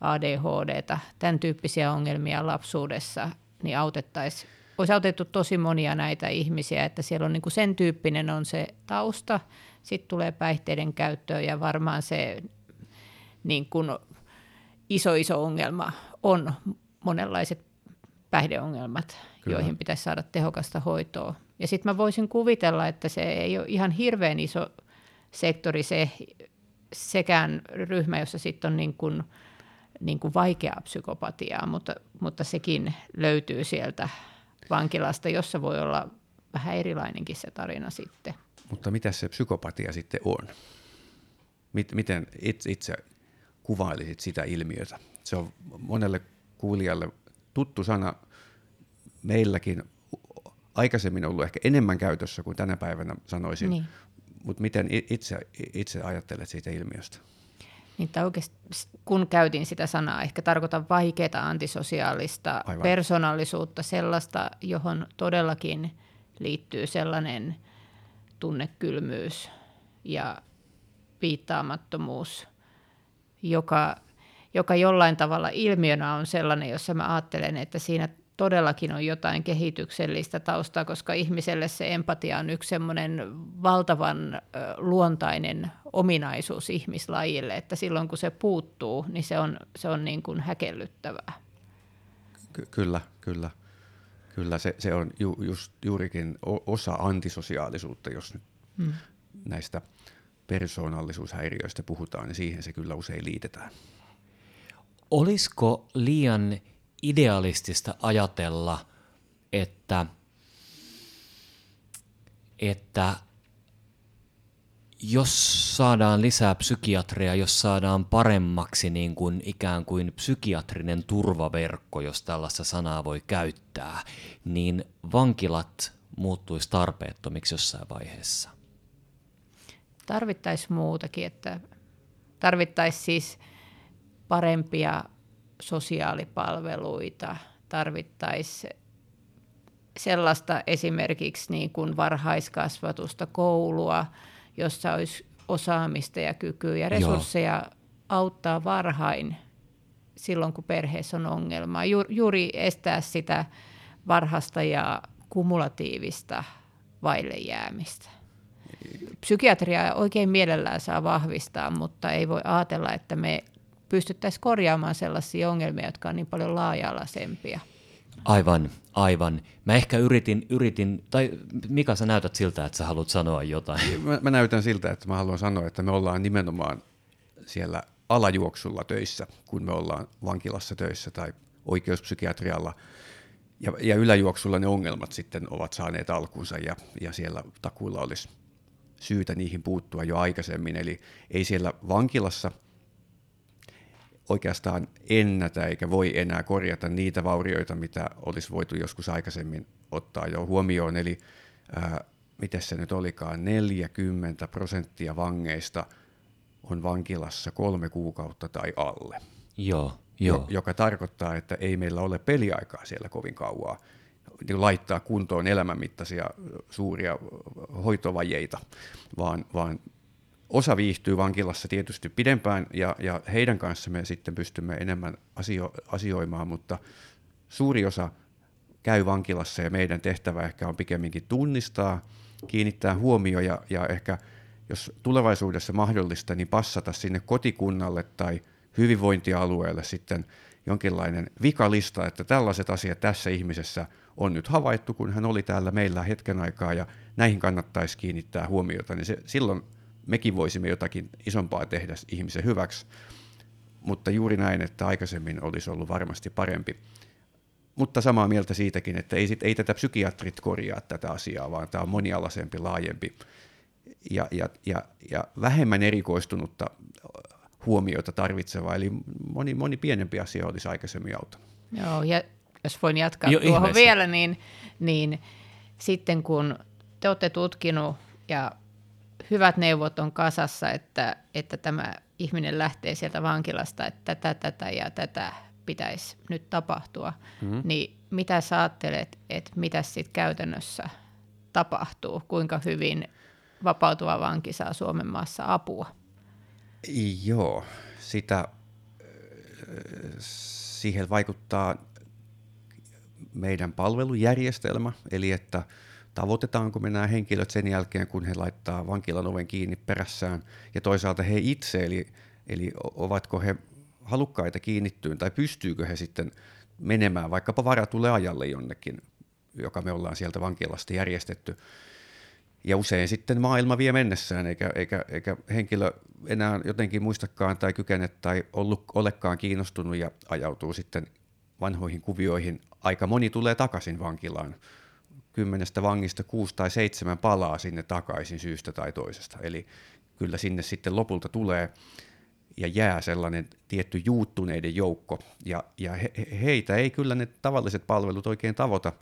ADHD:ta, tämän tyyppisiä ongelmia lapsuudessa, niin autettaisiin. Olisi autettu tosi monia näitä ihmisiä, että siellä on niin kuin sen tyyppinen on se tausta, sitten tulee päihteiden käyttöön ja varmaan se niin kuin iso ongelma on monenlaiset päihdeongelmat, kyllä, joihin pitäisi saada tehokasta hoitoa. Ja sitten mä voisin kuvitella, että se ei ole ihan hirveän iso sektori sekään ryhmä, jossa sitten on niin kuin vaikeaa psykopatiaa, mutta sekin löytyy sieltä vankilasta, jossa voi olla vähän erilainenkin se tarina sitten. Mutta mitä se psykopatia sitten on? Miten itse kuvailisit sitä ilmiötä? Se on monelle kuulijalle tuttu sana, meilläkin aikaisemmin ollut ehkä enemmän käytössä kuin tänä päivänä sanoisin, niin. Mutta miten itse ajattelet siitä ilmiöstä? Niin, kun käytin sitä sanaa, ehkä tarkoitan vaikeaa antisosiaalista, aivan, persoonallisuutta, sellaista, johon todellakin liittyy sellainen tunnekylmyys ja piittaamattomuus, joka, joka jollain tavalla ilmiönä on sellainen, jossa mä ajattelen, että siinä todellakin on jotain kehityksellistä taustaa, koska ihmiselle se empatia on yksi semmoinen valtavan luontainen ominaisuus ihmislajille, että silloin kun se puuttuu, niin se on niin kuin häkellyttävää. Kyllä, se on juurikin osa antisosiaalisuutta, jos nyt näistä persoonallisuushäiriöistä puhutaan, niin siihen se kyllä usein liitetään. Olisiko liian idealistista ajatella, että jos saadaan lisää psykiatria, jos saadaan paremmaksi niin kuin ikään kuin psykiatrinen turvaverkko, jos tällaista sanaa voi käyttää, niin vankilat muuttuisi tarpeettomiksi jossain vaiheessa? Tarvittaisiin muutakin, että tarvittaisiin siis parempia sosiaalipalveluita, tarvittaisiin sellaista esimerkiksi niin kuin varhaiskasvatusta, koulua, jossa olisi osaamista ja kykyä ja resursseja auttaa varhain silloin, kun perheessä on ongelmaa. Juuri estää sitä varhaista ja kumulatiivista vaille jäämistä. Psykiatria oikein mielellään saa vahvistaa, mutta ei voi ajatella, että me pystyttäisiin korjaamaan sellaisia ongelmia, jotka on niin paljon laaja-alaisempia. Aivan. Mä ehkä yritin, tai Mika, sä näytät siltä, että sä haluat sanoa jotain. Mä näytän siltä, että mä haluan sanoa, että me ollaan nimenomaan siellä alajuoksulla töissä, kun me ollaan vankilassa töissä tai oikeuspsykiatrialla. Ja yläjuoksulla ne ongelmat sitten ovat saaneet alkunsa ja siellä takuilla olisi syytä niihin puuttua jo aikaisemmin. Eli ei siellä vankilassa oikeastaan ennätä eikä voi enää korjata niitä vaurioita, mitä olisi voitu joskus aikaisemmin ottaa jo huomioon. Eli miten se nyt olikaan, 40% vangeista on vankilassa 3 kuukautta tai alle. Joo. Joka tarkoittaa, että ei meillä ole peliaikaa siellä kovin kauaa laittaa kuntoon elämänmittaisia suuria hoitovajeita, vaan osa viihtyy vankilassa tietysti pidempään ja heidän kanssa me sitten pystymme enemmän asioimaan, mutta suuri osa käy vankilassa ja meidän tehtävä ehkä on pikemminkin tunnistaa, kiinnittää huomio ja ehkä jos tulevaisuudessa mahdollista, niin passata sinne kotikunnalle tai hyvinvointialueelle sitten jonkinlainen vikalista, että tällaiset asiat tässä ihmisessä on nyt havaittu, kun hän oli täällä meillä hetken aikaa ja näihin kannattaisi kiinnittää huomiota, niin silloin mekin voisimme jotakin isompaa tehdä ihmisen hyväksi, mutta juuri näin, että aikaisemmin olisi ollut varmasti parempi. Mutta samaa mieltä siitäkin, että ei tätä psykiatrit korjaa tätä asiaa, vaan tämä on monialaisempi, laajempi ja vähemmän erikoistunutta huomiota tarvitseva, eli moni pienempi asia olisi aikaisemmin auttanut. Joo, ja jos voin jatkaa tuohon vielä, niin sitten kun te olette tutkinut ja hyvät neuvot on kasassa, että tämä ihminen lähtee sieltä vankilasta, että tätä ja tätä pitäisi nyt tapahtua, niin mitä sä ajattelet, että mitä sitten käytännössä tapahtuu, kuinka hyvin vapautuva vanki saa Suomen maassa apua? Joo, siihen vaikuttaa meidän palvelujärjestelmä, eli että tavoitetaanko me nämä henkilöt sen jälkeen, kun he laittaa vankilan oven kiinni perässään, ja toisaalta he itse, eli ovatko he halukkaita kiinnittyyn, tai pystyykö he sitten menemään vaikkapa varatulle ajalle jonnekin, joka me ollaan sieltä vankilasta järjestetty. Ja usein sitten maailma vie mennessään, eikä henkilö enää jotenkin muistakaan tai kykene tai olekaan kiinnostunut ja ajautuu sitten vanhoihin kuvioihin. Aika moni tulee takaisin vankilaan. 10 vangista 6 tai 7 palaa sinne takaisin syystä tai toisesta. Eli kyllä sinne sitten lopulta tulee ja jää sellainen tietty juuttuneiden joukko. Ja heitä ei kyllä ne tavalliset palvelut oikein tavoita.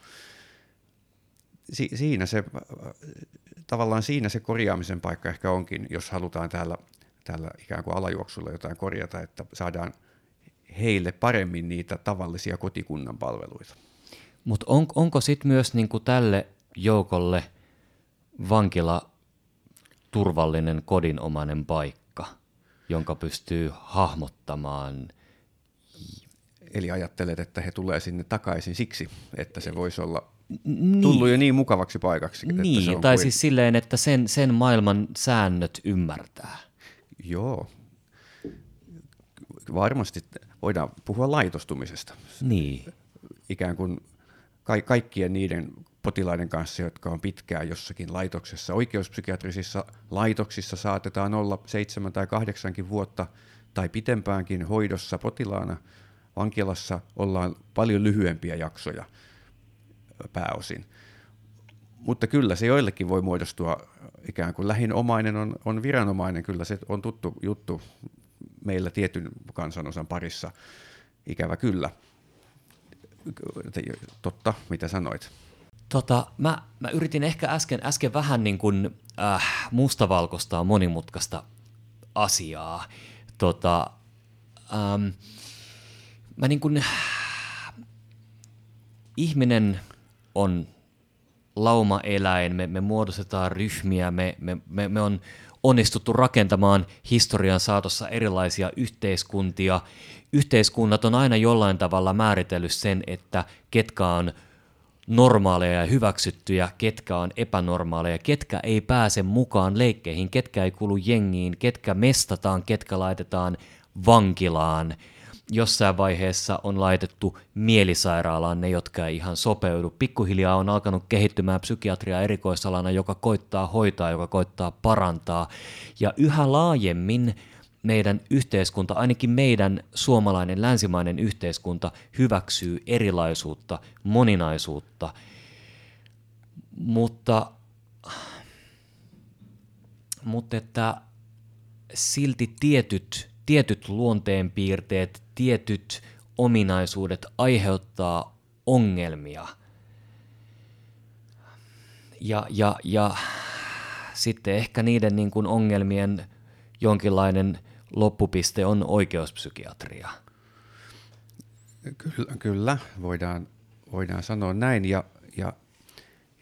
Siinä se korjaamisen paikka ehkä onkin, jos halutaan täällä ikään kuin alajuoksulla jotain korjata, että saadaan heille paremmin niitä tavallisia kotikunnan palveluita. Mutta onko sitten myös niinku tälle joukolle vankila turvallinen kodinomainen paikka, jonka pystyy hahmottamaan Eli ajattelet, että he tulee sinne takaisin siksi, että se voisi olla tullut jo niin mukavaksi paikaksi. Että niin, se on tai siis silleen, että sen maailman säännöt ymmärtää. Joo. Varmasti voidaan puhua laitostumisesta. Niin. Ikään kuin kaikkien niiden potilaiden kanssa, jotka on pitkään jossakin laitoksessa. Oikeuspsykiatrisissa laitoksissa saatetaan olla 7 tai 8 vuotta tai pitempäänkin hoidossa potilaana. Vankilassa ollaan paljon lyhyempiä jaksoja pääosin. Mutta kyllä se joillekin voi muodostua ikään kuin lähin omainen on viranomainen. Kyllä se on tuttu juttu meillä tietyn kansanosan parissa. Ikävä kyllä. Totta, mitä sanoit. Mä yritin ehkä äsken vähän niin kuin mustavalkoistaa monimutkaista asiaa. Mä niin kuin, ihminen on laumaeläin, me muodostetaan ryhmiä, me on onnistuttu rakentamaan historian saatossa erilaisia yhteiskuntia. Yhteiskunnat on aina jollain tavalla määritellyt sen, että ketkä on normaaleja ja hyväksyttyjä, ketkä on epänormaaleja, ketkä ei pääse mukaan leikkeihin, ketkä ei kuulu jengiin, ketkä mestataan, ketkä laitetaan vankilaan. Jossain vaiheessa on laitettu mielisairaalaan ne, jotka ei ihan sopeudu. Pikkuhiljaa on alkanut kehittymään psykiatria erikoisalana, joka koittaa hoitaa, joka koittaa parantaa. Ja yhä laajemmin meidän yhteiskunta, ainakin meidän suomalainen länsimainen yhteiskunta, hyväksyy erilaisuutta, moninaisuutta. Mutta että silti tietyt luonteenpiirteet, tietyt ominaisuudet aiheuttaa ongelmia. Ja sitten ehkä niiden niin kuin ongelmien jonkinlainen loppupiste on oikeuspsykiatria. Kyllä voidaan sanoa näin. Ja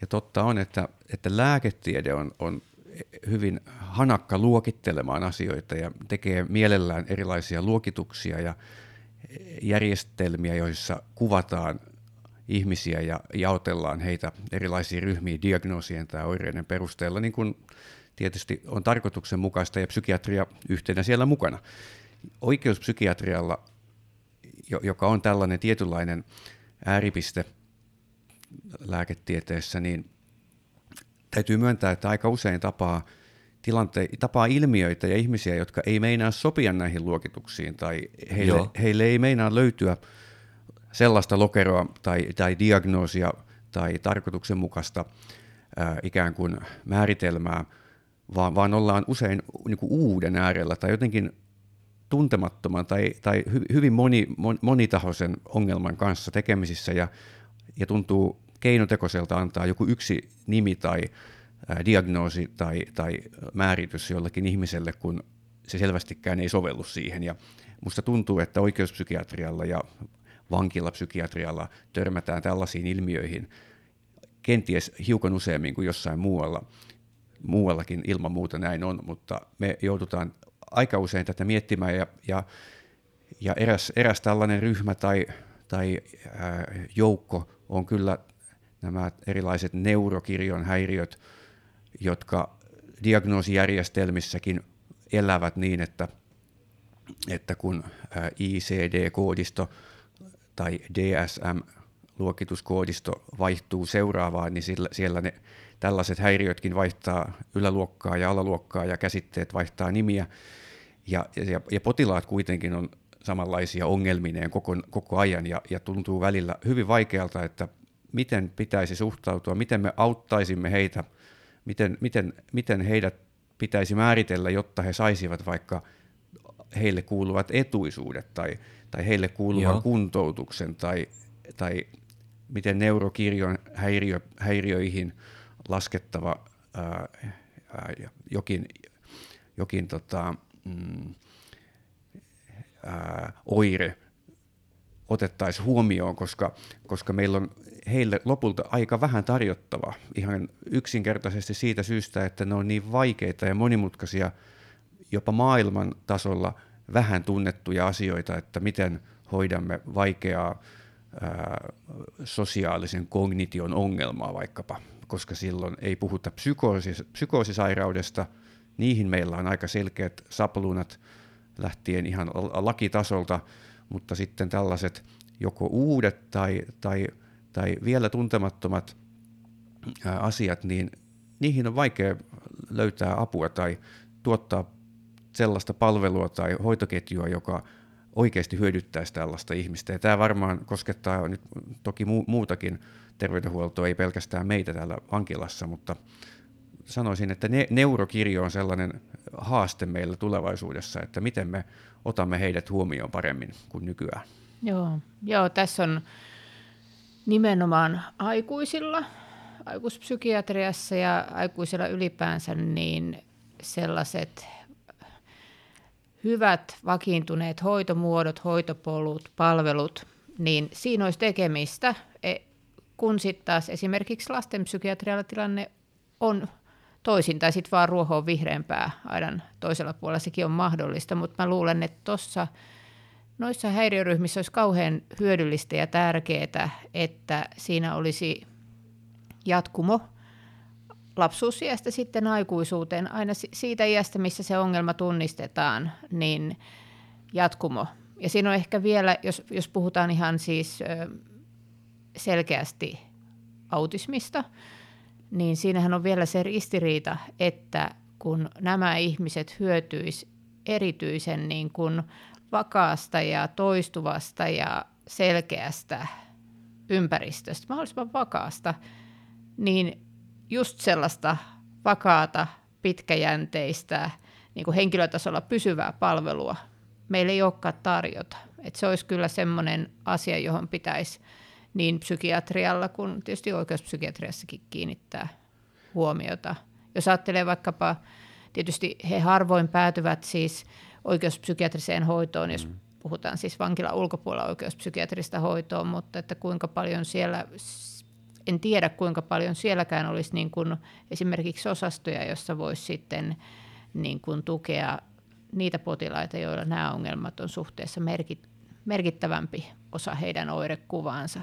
totta on, että lääketiede on hyvin hanakka luokittelemaan asioita ja tekee mielellään erilaisia luokituksia ja järjestelmiä, joissa kuvataan ihmisiä ja jaotellaan heitä erilaisiin ryhmiin diagnoosien tai oireiden perusteella, niin kuin tietysti on tarkoituksenmukaista ja psykiatria yhtenä siellä mukana. Oikeuspsykiatrialla, joka on tällainen tietynlainen ääripiste lääketieteessä, niin täytyy myöntää, että aika usein tapaa ilmiöitä ja ihmisiä, jotka ei meinaa sopia näihin luokituksiin tai heille ei meinaa löytyä sellaista lokeroa tai diagnoosia tai tarkoituksenmukaista ikään kuin määritelmää, vaan ollaan usein niin kuin uuden äärellä tai jotenkin tuntemattoman tai hyvin monitahoisen ongelman kanssa tekemisissä ja tuntuu keinotekoiselta antaa joku yksi nimi tai diagnoosi tai määritys jollekin ihmiselle, kun se selvästikään ei sovellu siihen. Ja musta tuntuu, että oikeuspsykiatrialla ja vankilapsykiatrialla törmätään tällaisiin ilmiöihin kenties hiukan useammin kuin jossain muuallakin ilman muuta näin on, mutta me joudutaan aika usein tätä miettimään ja eräs tällainen ryhmä tai joukko on kyllä nämä erilaiset neurokirjon häiriöt, jotka diagnoosijärjestelmissäkin elävät niin, että kun ICD-koodisto tai DSM-luokituskoodisto vaihtuu seuraavaan, niin siellä ne tällaiset häiriötkin vaihtaa yläluokkaa ja alaluokkaa ja käsitteet vaihtaa nimiä. Ja potilaat kuitenkin on samanlaisia ongelmineen koko ajan ja tuntuu välillä hyvin vaikealta, että miten pitäisi suhtautua, miten me auttaisimme heitä, miten heidät pitäisi määritellä, jotta he saisivat vaikka heille kuuluvat etuisuudet tai heille kuuluvan kuntoutuksen tai miten neurokirjon häiriöihin laskettava jokin oire otettaisiin huomioon, koska meillä on heille lopulta aika vähän tarjottava ihan yksinkertaisesti siitä syystä, että ne on niin vaikeita ja monimutkaisia, jopa maailman tasolla vähän tunnettuja asioita, että miten hoidamme vaikeaa sosiaalisen kognition ongelmaa vaikkapa, koska silloin ei puhuta psykoosisairaudesta. Niihin meillä on aika selkeät sapluunat lähtien ihan lakitasolta, mutta sitten tällaiset joko uudet tai vielä tuntemattomat asiat, niin niihin on vaikea löytää apua tai tuottaa sellaista palvelua tai hoitoketjua, joka oikeasti hyödyttäisi tällaista ihmistä. Ja tämä varmaan koskettaa nyt toki muutakin terveydenhuoltoa, ei pelkästään meitä täällä vankilassa, mutta sanoisin, että neurokirjo on sellainen haaste meillä tulevaisuudessa, että miten me otamme heidät huomioon paremmin kuin nykyään. Joo, tässä on nimenomaan aikuisilla, aikuispsykiatriassa ja aikuisilla ylipäänsä niin sellaiset hyvät vakiintuneet hoitomuodot, hoitopolut, palvelut, niin siinä olisi tekemistä, kun sitten taas esimerkiksi lastenpsykiatrialla tilanne on toisin, tai sitten vaan ruoho on vihreämpää aidan toisella puolella, sekin on mahdollista, mutta mä luulen, että tuossa noissa häiriöryhmissä olisi kauhean hyödyllistä ja tärkeää, että siinä olisi jatkumo lapsuusiästä sitten aikuisuuteen, aina siitä iästä, missä se ongelma tunnistetaan, niin jatkumo. Ja siinä on ehkä vielä, jos puhutaan ihan siis selkeästi autismista, niin siinähän on vielä se ristiriita, että kun nämä ihmiset hyötyisi erityisen niin kuin vakaasta ja toistuvasta ja selkeästä ympäristöstä, mahdollisimman vakaasta, niin just sellaista vakaata, pitkäjänteistä, niin kuin henkilötasolla pysyvää palvelua meillä ei olekaan tarjota. Et se olisi kyllä semmoinen asia, johon pitäisi niin psykiatrialla kuin tietysti oikeuspsykiatriassakin kiinnittää huomiota. Jos ajattelee vaikkapa, tietysti he harvoin päätyvät siis oikeuspsykiatriseen hoitoon, jos puhutaan siis vankilan ulkopuolella oikeuspsykiatrista hoitoon, mutta että kuinka paljon siellä, en tiedä kuinka paljon sielläkään olisi niin kuin esimerkiksi osastoja, jossa voisi sitten niin kuin tukea niitä potilaita, joilla nämä ongelmat on suhteessa merkittävämpi osa heidän oirekuvaansa.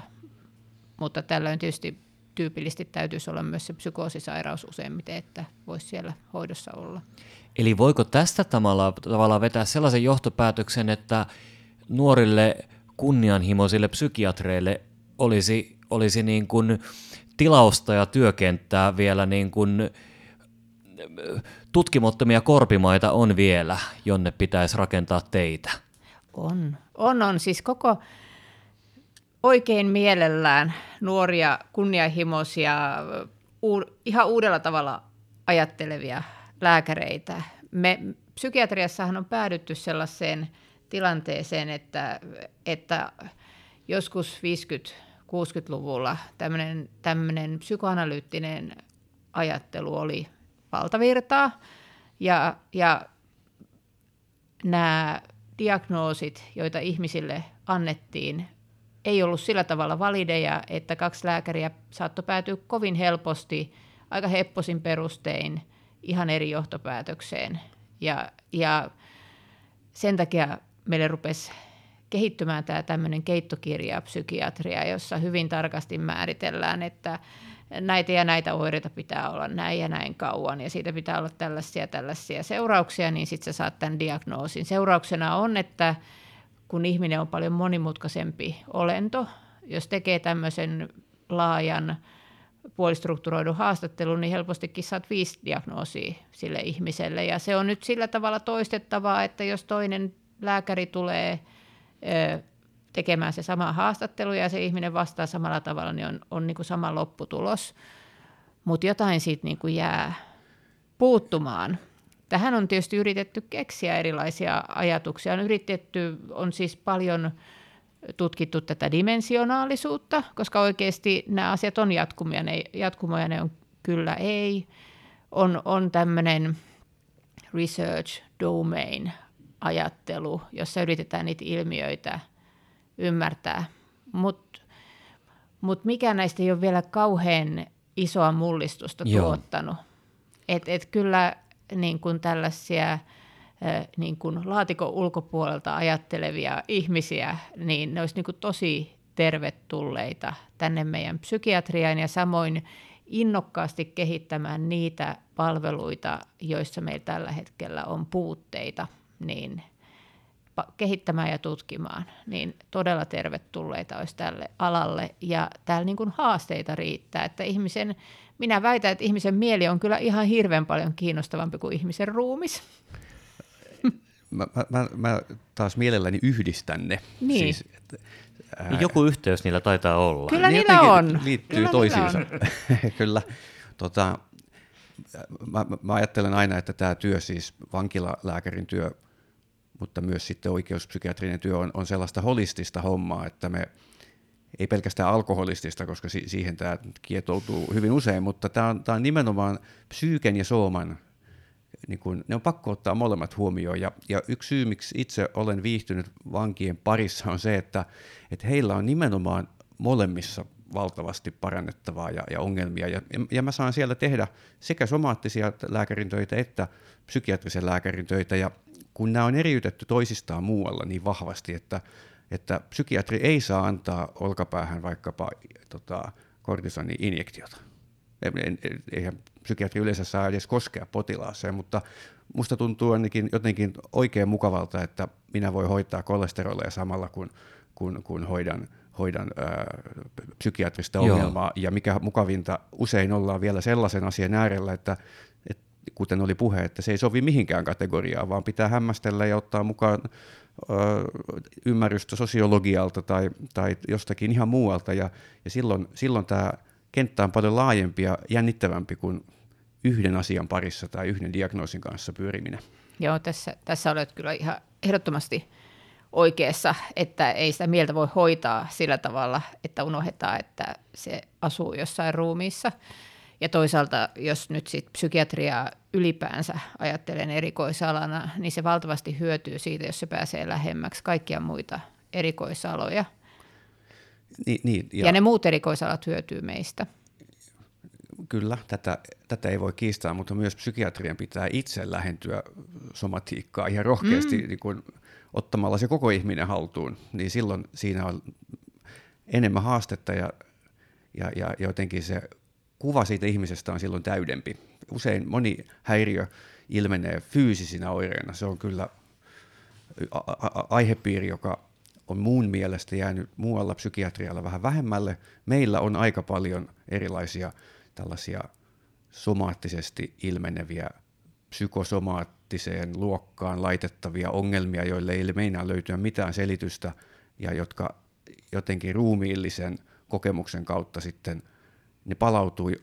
Mutta tällöin tietysti tyypillisesti täytyisi olla myös se psykoosisairaus useimmiten, että voisi siellä hoidossa olla. Eli voiko tästä tavallaan vetää sellaisen johtopäätöksen, että nuorille kunnianhimoisille psykiatreille olisi niin kuin tilausta ja työkenttää vielä, niin kuin tutkimottomia korpimaita on vielä, jonne pitäisi rakentaa teitä? On. Siis koko oikein mielellään nuoria, kunnianhimoisia, ihan uudella tavalla ajattelevia lääkäreitä. Me psykiatriassahan on päädytty sellaiseen tilanteeseen, että joskus 50-60-luvulla tämmöinen psykoanalyyttinen ajattelu oli valtavirtaa, ja nämä diagnoosit, joita ihmisille annettiin, ei ollut sillä tavalla valideja, että kaksi lääkäriä saattoi päätyä kovin helposti, aika hepposin perustein, ihan eri johtopäätökseen. Ja sen takia meille rupesi kehittymään tämä tämmöinen keittokirjapsykiatria, jossa hyvin tarkasti määritellään, että näitä ja näitä oireita pitää olla näin ja näin kauan, ja siitä pitää olla tällaisia seurauksia, niin sitten sä saat tämän diagnoosin. Seurauksena on, että kun ihminen on paljon monimutkaisempi olento, jos tekee tämmöisen laajan puolistrukturoidun haastattelun, niin helpostikin saat 5 diagnoosia sille ihmiselle, ja se on nyt sillä tavalla toistettavaa, että jos toinen lääkäri tulee tekemään se sama haastattelu ja se ihminen vastaa samalla tavalla, niin on niin kuin sama lopputulos, mutta jotain siitä niin kuin jää puuttumaan. Tähän on tietysti yritetty keksiä erilaisia ajatuksia. On siis paljon tutkittu tätä dimensionaalisuutta, koska oikeasti nämä asiat on jatkumoja, ne on kyllä ei. On tämmöinen research domain ajattelu, jossa yritetään niitä ilmiöitä ymmärtää, mut mikään näistä ei ole vielä kauhean isoa mullistusta tuottanut. Kyllä niin kun tällaisia niin kuin laatikon ulkopuolelta ajattelevia ihmisiä, niin ne olisi niin kuin tosi tervetulleita tänne meidän psykiatriaan ja samoin innokkaasti kehittämään niitä palveluita, joissa meillä tällä hetkellä on puutteita, niin kehittämään ja tutkimaan, niin todella tervetulleita olisi tälle alalle. Ja täällä niin kuin haasteita riittää, että minä väitän, että ihmisen mieli on kyllä ihan hirveän paljon kiinnostavampi kuin ihmisen ruumis. Mä taas mielelläni yhdistän ne. Niin. Siis, joku yhteys niillä taitaa olla. Kyllä niin niillä on. Liittyy kyllä toisiinsa. Kyllä. Mä ajattelen aina, että tämä työ, siis vankilalääkärin työ, mutta myös sitten oikeuspsykiatrinen työ on sellaista holistista hommaa, että me ei pelkästään alkoholistista, koska siihen tämä kietoutuu hyvin usein, mutta tämä on nimenomaan psyyken ja sooman, niin kun, ne on pakko ottaa molemmat huomioon ja yksi syy, miksi itse olen viihtynyt vankien parissa on se, että heillä on nimenomaan molemmissa valtavasti parannettavaa ja ongelmia ja mä saan siellä tehdä sekä somaattisia lääkärin töitä että psykiatrisen lääkärin töitä ja kun nämä on eriytetty toisistaan muualla niin vahvasti, että psykiatri ei saa antaa olkapäähän vaikkapa kortisoni-injektiota. Eihän psykiatri yleensä saa edes koskea potilaaseen, mutta musta tuntuu ainakin jotenkin oikein mukavalta, että minä voi hoitaa kolesterolia samalla kun hoidan psykiatrista ongelmaa. Joo. Ja mikä mukavinta, usein ollaan vielä sellaisen asian äärellä, että kuten oli puhe, että se ei sovi mihinkään kategoriaan, vaan pitää hämmästellä ja ottaa mukaan ymmärrystä sosiologialta tai jostakin ihan muualta. Ja silloin tämä kenttä on paljon laajempi ja jännittävämpi kuin yhden asian parissa tai yhden diagnoosin kanssa pyöriminen. Joo, tässä olet kyllä ihan ehdottomasti oikeassa, että ei sitä mieltä voi hoitaa sillä tavalla, että unohdetaan, että se asuu jossain ruumiissa. Ja toisaalta, jos nyt sit psykiatriaa ylipäänsä ajattelen erikoisalana, niin se valtavasti hyötyy siitä, jos se pääsee lähemmäksi kaikkia muita erikoisaloja. Niin, ja ne muut erikoisalat hyötyy meistä. Kyllä, tätä ei voi kiistää, mutta myös psykiatrian pitää itse lähentyä somatiikkaa ihan rohkeasti niin kun ottamalla se koko ihminen haltuun. Niin silloin siinä on enemmän haastetta ja jotenkin se kuva siitä ihmisestä on silloin täydempi. Usein moni häiriö ilmenee fyysisinä oireina. Se on kyllä aihepiiri, joka on muun mielestä jäänyt muualla psykiatrialla vähän vähemmälle. Meillä on aika paljon erilaisia tällaisia somaattisesti ilmeneviä, psykosomaattiseen luokkaan laitettavia ongelmia, joille ei meinaa löytyä mitään selitystä ja jotka jotenkin ruumiillisen kokemuksen kautta sitten ne palautui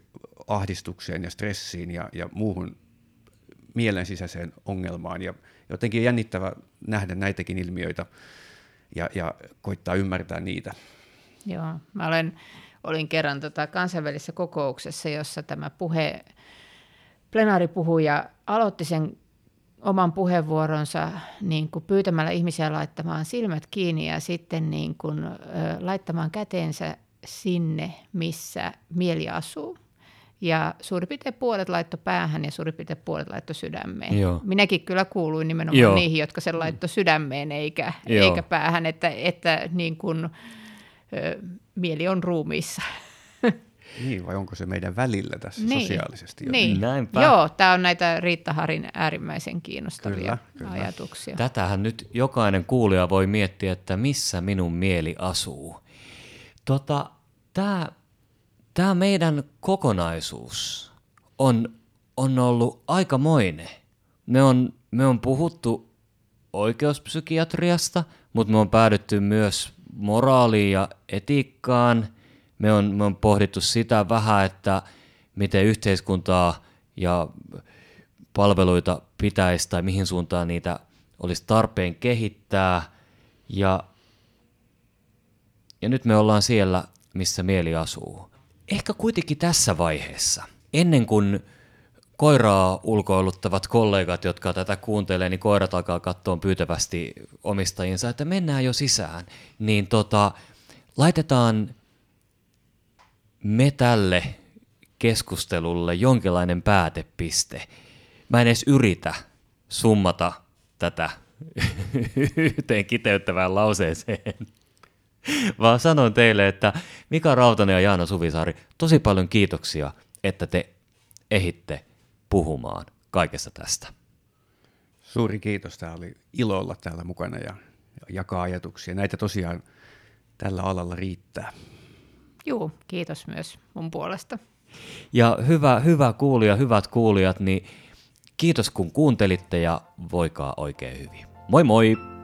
ahdistukseen ja stressiin ja muuhun mielen sisäiseen ongelmaan. Ja jotenkin jännittävä nähdä näitäkin ilmiöitä ja koittaa ymmärtää niitä. Joo, mä olin kerran kansainvälisessä kokouksessa, jossa tämä plenaaripuhuja aloitti sen oman puheenvuoronsa niin kuin pyytämällä ihmisiä laittamaan silmät kiinni ja sitten niin kuin, laittamaan käteensä sinne, missä mieli asuu. Ja suurin piirtein puolet laittoi päähän ja suurin piirtein puolet laittoi sydämeen. Joo. Minäkin kyllä kuuluin nimenomaan niihin, jotka sen laittoi sydämeen eikä päähän, että niin kuin, mieli on ruumiissa. Niin, vai onko se meidän välillä tässä sosiaalisesti? Niin. Näinpä. Joo, tämä on näitä Riitta Harin äärimmäisen kiinnostavia kyllä. ajatuksia. Tätähän nyt jokainen kuulija voi miettiä, että missä minun mieli asuu. Tämä meidän kokonaisuus on ollut aikamoinen. Me on puhuttu oikeuspsykiatriasta, mutta me on päädytty myös moraaliin ja etiikkaan. Me on pohdittu sitä vähän, että miten yhteiskuntaa ja palveluita pitäisi tai mihin suuntaan niitä olisi tarpeen kehittää. Ja nyt me ollaan siellä, missä mieli asuu. Ehkä kuitenkin tässä vaiheessa, ennen kuin koiraa ulkoiluttavat kollegat, jotka tätä kuuntelee, niin koirat alkaa katsoa pyytävästi omistajinsa, että mennään jo sisään. Niin laitetaan me tälle keskustelulle jonkinlainen päätepiste. Mä en edes yritä summata tätä yhteen kiteyttävään lauseeseen, vaan sanon teille, että Mika Rautanen ja Jaana Suvisaari, tosi paljon kiitoksia, että te ehitte puhumaan kaikesta tästä. Suuri kiitos. Tämä oli ilo olla täällä mukana ja jakaa ajatuksia. Näitä tosiaan tällä alalla riittää. Juu, kiitos myös mun puolesta. Ja hyvä kuulija, hyvät kuulijat, niin kiitos kun kuuntelitte ja voikaa oikein hyvin. Moi moi!